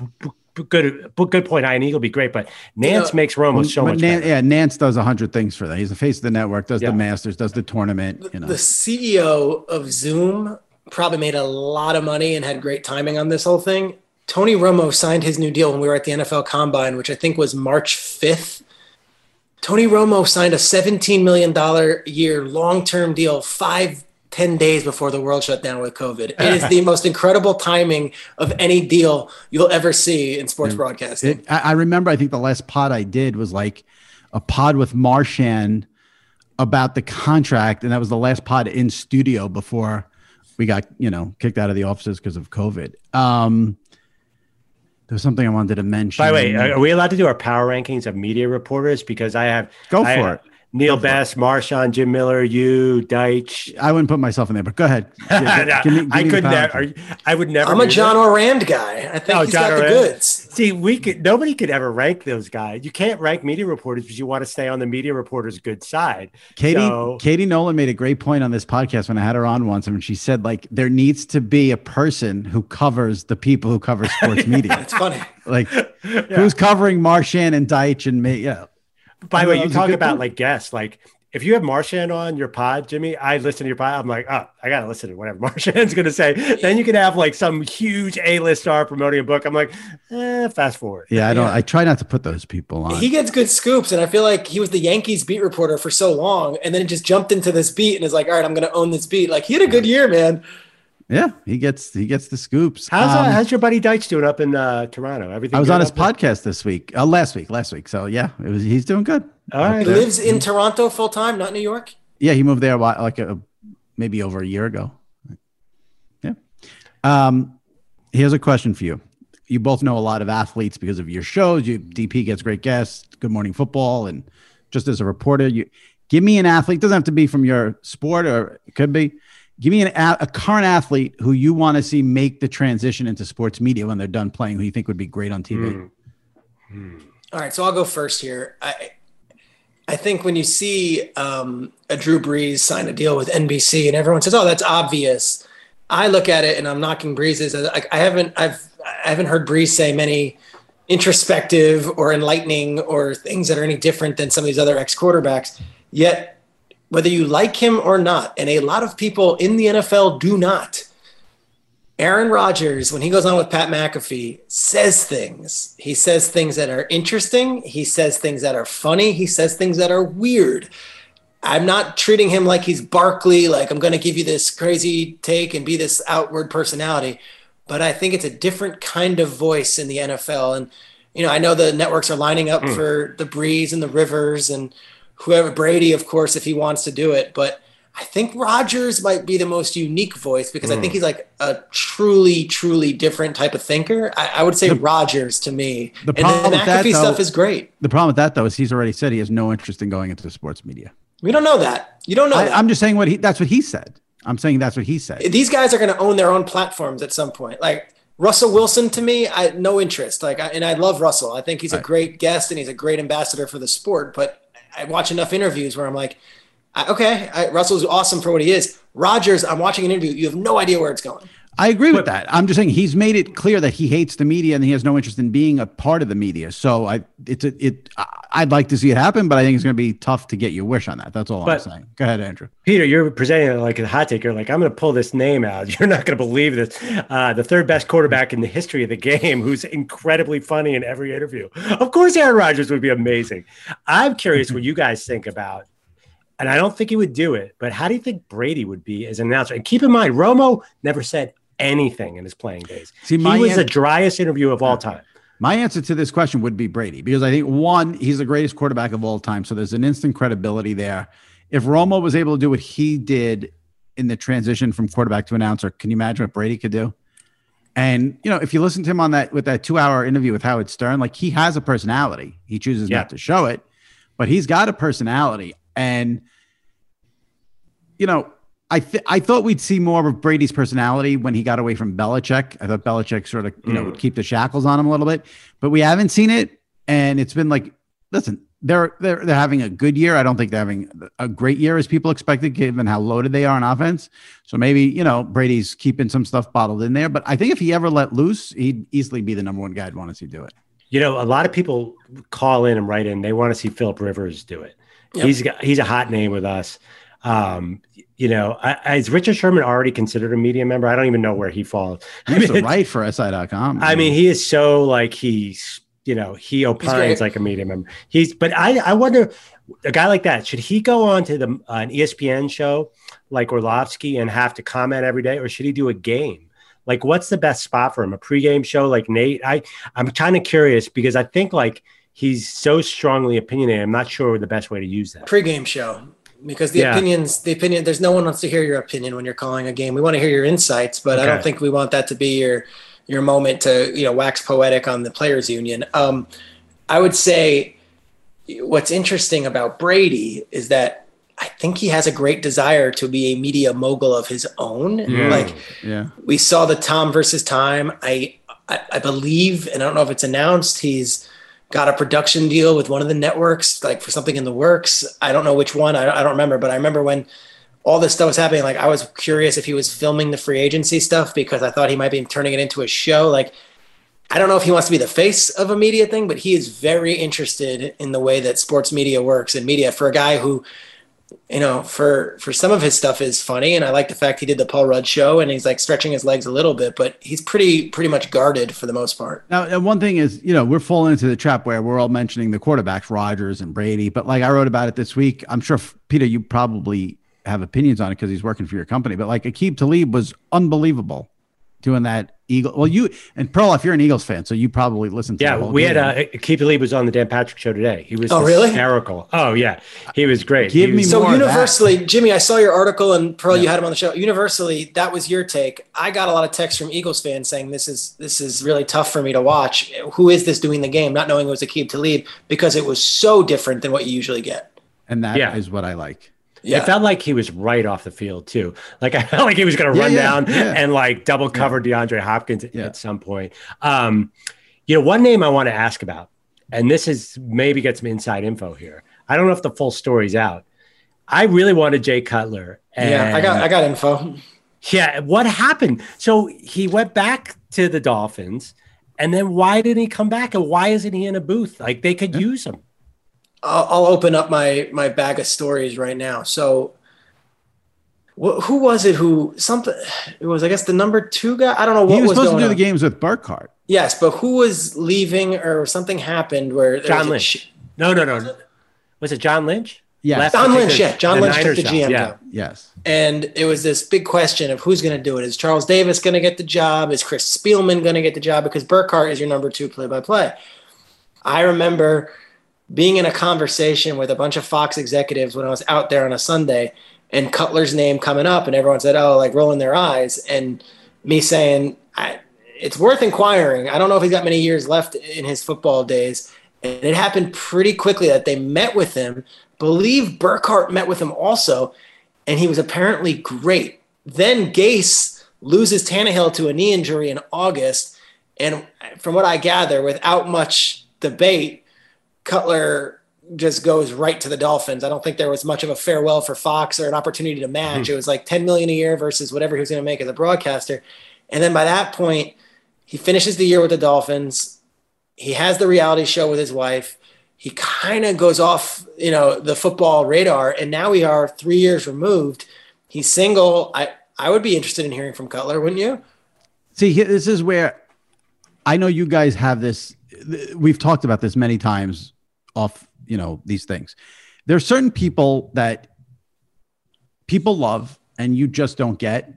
Good point. Ian Eagle would be great, but Nance makes Romo so much better. Yeah, Nance does 100 things for that. He's the face of the network, does the Masters, does the tournament. The CEO of Zoom probably made a lot of money and had great timing on this whole thing. Tony Romo signed his new deal when we were at the NFL Combine, which I think was March 5th. Tony Romo signed a $17 million a year long-term deal 10 days before the world shut down with COVID. It is the most incredible timing of any deal you'll ever see in sports broadcasting. I remember, I think the last pod I did was like a pod with Marshan about the contract. And that was the last pod in studio before we got, kicked out of the offices because of COVID. There's something I wanted to mention. By the way, are we allowed to do our power rankings of media reporters? Because I have it. Neil Bass, Marshawn, Jim Miller, you, Deitch. I wouldn't put myself in there, but go ahead. I would never. I'm a John Orand guy. I think he's got the goods. See, nobody could ever rank those guys. You can't rank media reporters because you want to stay on the media reporter's good side. Katie Nolan made a great point on this podcast when I had her on once, and she said, like, there needs to be a person who covers the people who cover sports media. It's funny. Like, who's covering Marshawn and Deitch and me? Yeah. By the way, you talk about like guests. Like, if you have Marshan on your pod, Jimmy, I listen to your pod. I'm like, oh, I got to listen to whatever Marshan's going to say. Then you can have like some huge A-list star promoting a book. I'm like, fast forward. Yeah, I don't. I try not to put those people on. He gets good scoops. And I feel like he was the Yankees beat reporter for so long. And then just jumped into this beat and is like, all right, I'm going to own this beat. Like, he had a good year, man. Yeah, he gets the scoops. How's your buddy Deitch doing up in Toronto? Everything. I was on his podcast this week, last week. So yeah, he's doing good. All right, he lives in Toronto full time, not New York. Yeah, he moved there like maybe over a year ago. Yeah. Here's a question for you. You both know a lot of athletes because of your shows. DP gets great guests. Good Morning Football, and just as a reporter, give me an athlete. Doesn't have to be from your sport, or it could be. Give me a current athlete who you want to see make the transition into sports media when they're done playing, who you think would be great on TV. All right, so I'll go first here. I think when you see a Drew Brees sign a deal with NBC and everyone says, oh, that's obvious. I look at it and I'm knocking Brees. I haven't heard Brees say many introspective or enlightening or things that are any different than some of these other ex-quarterbacks, yet whether you like him or not, and a lot of people in the NFL do not. Aaron Rodgers, when he goes on with Pat McAfee, says things. He says things that are interesting. He says things that are funny. He says things that are weird. I'm not treating him like he's Barkley, like I'm going to give you this crazy take and be this outward personality. But I think it's a different kind of voice in the NFL. And, I know the networks are lining up for the Brees and the Rivers and whoever, Brady, of course, if he wants to do it. But I think Rodgers might be the most unique voice because I think he's like a truly, truly different type of thinker. I would say Rodgers to me. The McAfee stuff is great. The problem with that, though, is he's already said he has no interest in going into the sports media. We don't know that. You don't know that. I'm just saying that's what he said. I'm saying that's what he said. These guys are going to own their own platforms at some point. Like Russell Wilson, to me, no interest. And I love Russell. I think he's a great guest and he's a great ambassador for the sport. But I watch enough interviews where I'm like, Russell's awesome for what he is. Rodgers, I'm watching an interview. You have no idea where it's going. I agree with that. I'm just saying he's made it clear that he hates the media and he has no interest in being a part of the media. So I'd like to see it happen, but I think it's going to be tough to get your wish on that. That's all I'm saying. Go ahead, Andrew. Peter, you're presenting it like a hot take. You're like, I'm going to pull this name out. You're not going to believe this. The third best quarterback in the history of the game, who's incredibly funny in every interview. Of course, Aaron Rodgers would be amazing. I'm curious what you guys think about. And I don't think he would do it, but how do you think Brady would be as an announcer? And keep in mind, Romo never said anything in his playing days. He was the driest interview of all time. My answer to this question would be Brady, because I think, one, he's the greatest quarterback of all time. So there's an instant credibility there. If Romo was able to do what he did in the transition from quarterback to announcer, can you imagine what Brady could do? And, you know, if you listen to him on that, with that 2-hour interview with Howard Stern, like, he has a personality. He chooses not to show it, but he's got a personality. And, you know, I thought we'd see more of Brady's personality when he got away from Belichick. I thought Belichick sort of, you know, would keep the shackles on him a little bit, but we haven't seen it. And it's been like, listen, they're having a good year. I don't think they're having a great year as people expected, given how loaded they are on offense. So maybe, you know, Brady's keeping some stuff bottled in there. But I think if he ever let loose, he'd easily be the number one guy I'd want to see do it. You know, a lot of people call in and write in. They want to see Philip Rivers do it. Yep. He's a hot name with us. You know, is Richard Sherman already considered a media member? I don't even know where he falls. He's the right for SI.com. Man. I mean, he is so like you know, he opines like a media member. But I wonder, a guy like that, should he go on to an ESPN show like Orlovsky and have to comment every day, or should he do a game? Like, what's the best spot for him? A pregame show like Nate? I'm kind of curious because I think like he's so strongly opinionated. I'm not sure the best way to use that. Pregame show. Because the opinion, there's no one wants to hear your opinion when you're calling a game. We want to hear your insights, but I don't think we want that to be your moment to, you know, wax poetic on the players union. I would say what's interesting about Brady is that I think he has a great desire to be a media mogul of his own. We saw the Tom versus Time. I believe, and I don't know if it's announced, he's got a production deal with one of the networks, like for something in the works. I don't know which one. I don't remember, but I remember when all this stuff was happening, like I was curious if he was filming the free agency stuff because I thought he might be turning it into a show. Like, I don't know if he wants to be the face of a media thing, but he is very interested in the way that sports media works and media for a guy who, you know, for some of his stuff is funny. And I like the fact he did the Paul Rudd show and he's like stretching his legs a little bit, but he's pretty much guarded for the most part. Now, one thing is, you know, we're falling into the trap where we're all mentioning the quarterbacks, Rodgers and Brady, but like I wrote about it this week. I'm sure Peter, you probably have opinions on it because he's working for your company, but like Aqib Talib was unbelievable doing that Eagle. Well, you and Perloff, you're an Eagles fan, so you probably listened to the whole game. Had Aqib Talib was on the Dan Patrick show today. He was hysterical. Really? Oh, yeah. He was great. So universally, Jimmy, I saw your article and Pearl, you had him on the show. Universally, that was your take. I got a lot of texts from Eagles fans saying this is really tough for me to watch. Who is this doing the game? Not knowing it was Aqib Talib because it was so different than what you usually get. And that is what I like. Yeah. It felt like he was right off the field too. Like I felt like he was going to run down and like double cover DeAndre Hopkins at some point. You know, one name I want to ask about, and this is maybe get some inside info here. I don't know if the full story's out. I really wanted Jay Cutler. I got info. Yeah. What happened? So he went back to the Dolphins and then why didn't he come back? And why isn't he in a booth? Like they could use him. I'll open up my bag of stories right now. So who was it it was, I guess, the number 2 guy. I don't know what he was supposed to do the games with Burkhart. Yes, but who was leaving or something happened where John Lynch. No. Was it John Lynch? Yeah. John Lynch. Yeah. John Lynch took the GM job. Yes. And it was this big question of who's going to do it. Is Charles Davis going to get the job? Is Chris Spielman going to get the job? Because Burkhart is your number 2 play-by-play. I remember being in a conversation with a bunch of Fox executives when I was out there on a Sunday and Cutler's name coming up and everyone said, oh, like rolling their eyes. And me saying, it's worth inquiring. I don't know if he's got many years left in his football days. And it happened pretty quickly that they met with him. Believe Burkhart met with him also. And he was apparently great. Then Gase loses Tannehill to a knee injury in August. And from what I gather, without much debate, Cutler just goes right to the Dolphins. I don't think there was much of a farewell for Fox or an opportunity to match. It was like $10 million a year versus whatever he was going to make as a broadcaster. And then by that point, he finishes the year with the Dolphins. He has the reality show with his wife. He kind of goes off, you know, the football radar. And now we are 3 years removed. He's single. I would be interested in hearing from Cutler, wouldn't you? See, this is where I know you guys have this. We've talked about this many times off, you know, these things. There are certain people that people love and you just don't get.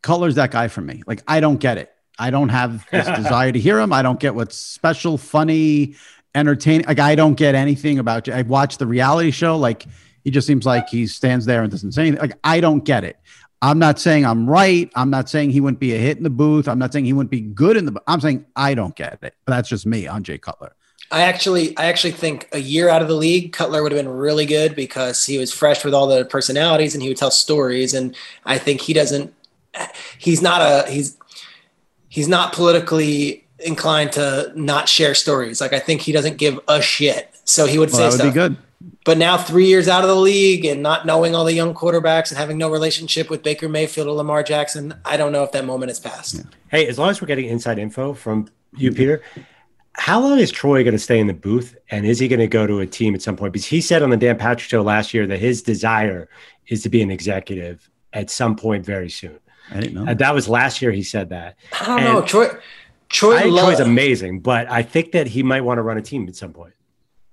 Cutler's that guy for me. Like, I don't get it. I don't have this desire to hear him. I don't get what's special, funny, entertaining. Like, I don't get anything about you. I watched the reality show. Like, he just seems like he stands there and doesn't say anything. Like, I don't get it. I'm not saying I'm right. I'm not saying he wouldn't be a hit in the booth. I'm not saying he wouldn't be good in the booth. I'm saying I don't get it. But that's just me on Jay Cutler. I actually think a year out of the league, Cutler would have been really good because he was fresh with all the personalities and he would tell stories. And I think he's not politically inclined to not share stories. Like, I think he doesn't give a shit. So he would say stuff. That would be good. But now 3 years out of the league and not knowing all the young quarterbacks and having no relationship with Baker Mayfield or Lamar Jackson, I don't know if that moment has passed. Yeah. Hey, as long as we're getting inside info from you, Peter, how long is Troy going to stay in the booth? And is he going to go to a team at some point? Because he said on the Dan Patrick show last year that his desire is to be an executive at some point very soon. I didn't know. That was last year he said that. I don't know. Troy's amazing, but I think that he might want to run a team at some point.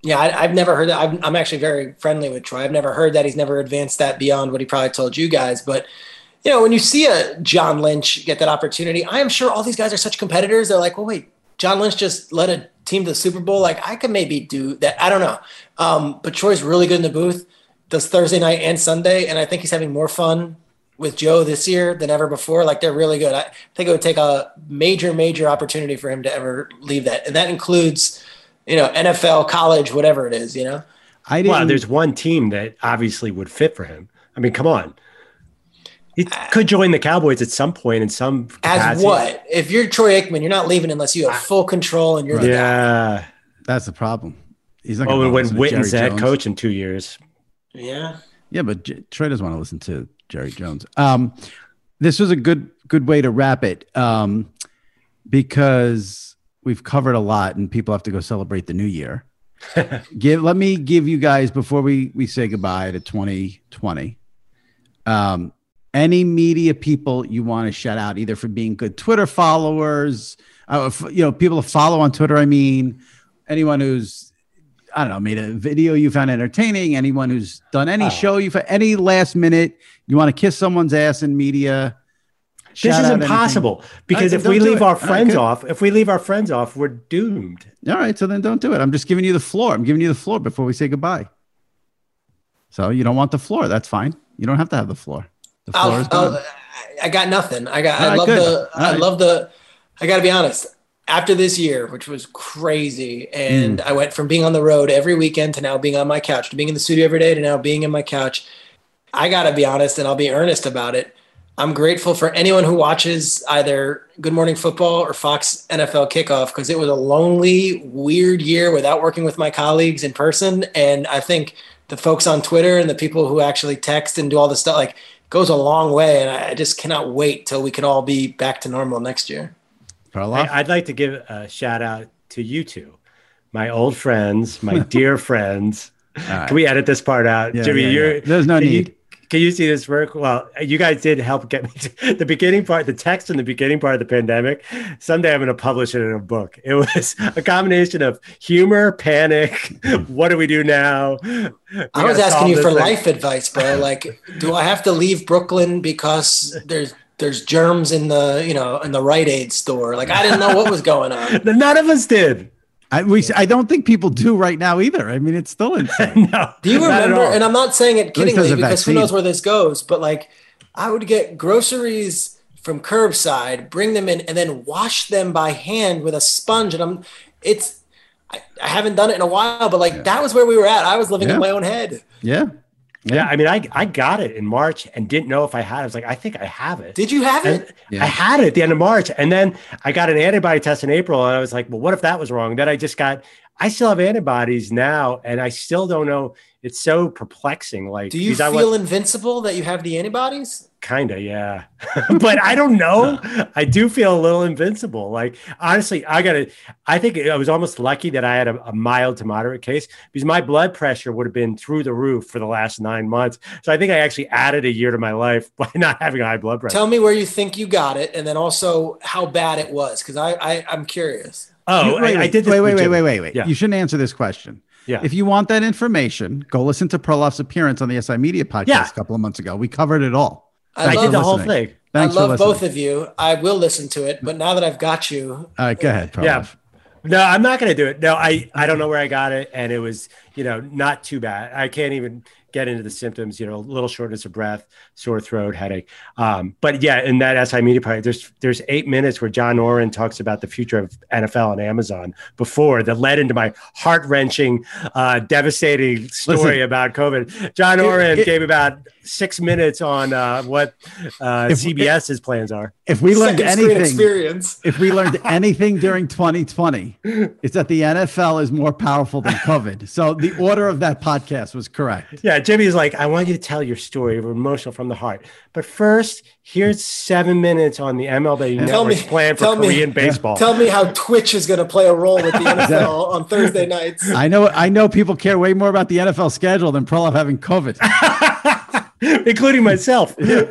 Yeah, I've never heard that. I'm actually very friendly with Troy. I've never heard that. He's never advanced that beyond what he probably told you guys. But, you know, when you see a John Lynch get that opportunity, I am sure all these guys are such competitors. They're like, well, wait, John Lynch just led a team to the Super Bowl. Like, I could maybe do that. I don't know. But Troy's really good in the booth, does Thursday night and Sunday. And I think he's having more fun with Joe this year than ever before. Like, they're really good. I think it would take a major, major opportunity for him to ever leave that. And that includes – you know, NFL, college, whatever it is, you know? Well, there's one team that obviously would fit for him. I mean, come on. He could join the Cowboys at some point in some capacity. As what? If you're Troy Aikman, you're not leaving unless you have full control and you're the guy. Yeah. That's the problem. He's not going to listen to Jerry Jones. Witten's head coach in 2 years. Yeah. Yeah, but Troy doesn't want to listen to Jerry Jones. This was a good way to wrap it because – we've covered a lot and people have to go celebrate the new year. Let me give you guys, before we say goodbye to 2020, any media people you want to shout out, either for being good Twitter followers, people to follow on Twitter. I mean, anyone who's, I don't know, made a video you found entertaining, anyone who's done any show you found, any last minute, you want to kiss someone's ass in media. This is impossible because if we leave our friends off, we're doomed. All right. So then don't do it. I'm just giving you the floor. I'm giving you the floor before we say goodbye. So you don't want the floor. That's fine. You don't have to have the floor. The floor is gone. I got nothing. I gotta be honest. After this year, which was crazy, and I went from being on the road every weekend to now being on my couch, to being in the studio every day, to now being in my couch, I gotta be honest, and I'll be earnest about it. I'm grateful for anyone who watches either Good Morning Football or Fox NFL Kickoff, because it was a lonely, weird year without working with my colleagues in person. And I think the folks on Twitter and the people who actually text and do all this stuff, like, goes a long way. And I just cannot wait till we can all be back to normal next year. I'd like to give a shout out to you two, my old friends, my dear friends. Right. Can we edit this part out? Yeah, Jimmy, there's no need. Can you see this work? Well, you guys did help get me to the beginning part, the text in the beginning part of the pandemic. Someday I'm going to publish it in a book. It was a combination of humor, panic. What do we do now? I was asking you for life advice, bro. Like, do I have to leave Brooklyn because there's germs in the Rite Aid store? Like, I didn't know what was going on. None of us did. I don't think people do right now either. I mean, it's still insane. No, do you remember? And I'm not saying it kiddingly because who knows where this goes, but like, I would get groceries from curbside, bring them in, and then wash them by hand with a sponge. And I haven't done it in a while, but like that was where we were at. I was living in my own head. Yeah. Yeah, I mean, I got it in March and didn't know if I had it. I was like, I think I have it. Did you have it? I had it at the end of March. And then I got an antibody test in April. And I was like, well, what if that was wrong? Then I still have antibodies now. And I still don't know. It's so perplexing. Like, do you feel invincible that you have the antibodies? Kind of, yeah. But I don't know. I do feel a little invincible. Like, honestly, I think I was almost lucky that I had a mild to moderate case because my blood pressure would have been through the roof for the last 9 months. So I think I actually added a year to my life by not having high blood pressure. Tell me where you think you got it and then also how bad it was because I'm curious. Oh, I did this. Wait. Yeah. You shouldn't answer this question. Yeah. If you want that information, go listen to Perloff's appearance on the SI Media podcast a couple of months ago. We covered it all. I did the whole thing. Thanks. I love both of you. I will listen to it, but now that I've got you. All right, go ahead, Perloff. Yeah. No, I'm not going to do it. No, I don't know where I got it, and it was, not too bad. I can't even get into the symptoms, you know, a little shortness of breath, sore throat, headache. But yeah, in that SI Media Project, there's 8 minutes where John Oren talks about the future of NFL and Amazon before that led into my heart-wrenching, devastating story about COVID. John Oren gave about 6 minutes on what CBS's plans are. If we learned anything during 2020, it's that the NFL is more powerful than COVID. So the order of that podcast was correct. Yeah, Jimmy's like, I want you to tell your story of emotional from the heart. But first, here's 7 minutes on the MLB Network's plan for Korean baseball. Tell me how Twitch is going to play a role with the NFL on Thursday nights. I know people care way more about the NFL schedule than Perloff having COVID. Including myself. Yeah,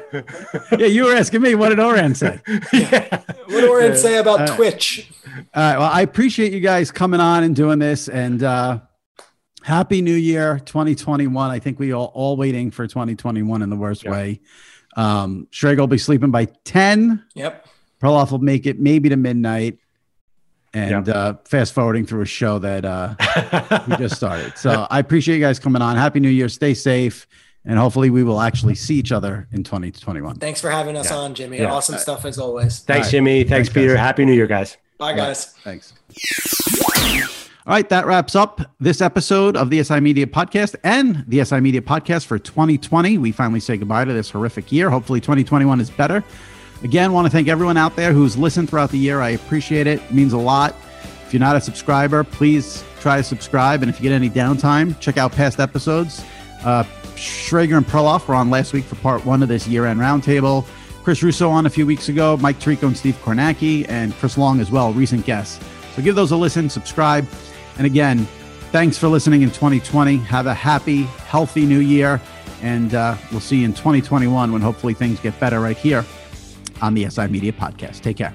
you were asking me, what did Oren say? Yeah. What did Oren say about Twitch? All right, well, I appreciate you guys coming on and doing this. And Happy New Year 2021. I think we are all waiting for 2021 in the worst way. Schrager will be sleeping by 10. Yep. Perloff will make it maybe to midnight. And fast forwarding through a show that we just started. So I appreciate you guys coming on. Happy New Year. Stay safe. And hopefully we will actually see each other in 2021. Thanks for having us on, Jimmy. Yeah. Awesome stuff as always. Thanks, Jimmy. Thanks, Peter. Guys. Happy New Year, guys. Bye, guys. Thanks. All right, that wraps up this episode of the SI Media Podcast and the SI Media Podcast for 2020. We finally say goodbye to this horrific year. Hopefully 2021 is better. Again, want to thank everyone out there who's listened throughout the year. I appreciate it. It means a lot. If you're not a subscriber, please try to subscribe. And if you get any downtime, check out past episodes. Schrager and Perloff were on last week for part one of this year-end roundtable. Chris Russo on a few weeks ago, Mike Tirico and Steve Kornacki, and Chris Long as well, recent guests. So give those a listen, subscribe. And again, thanks for listening in 2020. Have a happy, healthy new year. And we'll see you in 2021 when hopefully things get better right here on the SI Media Podcast. Take care.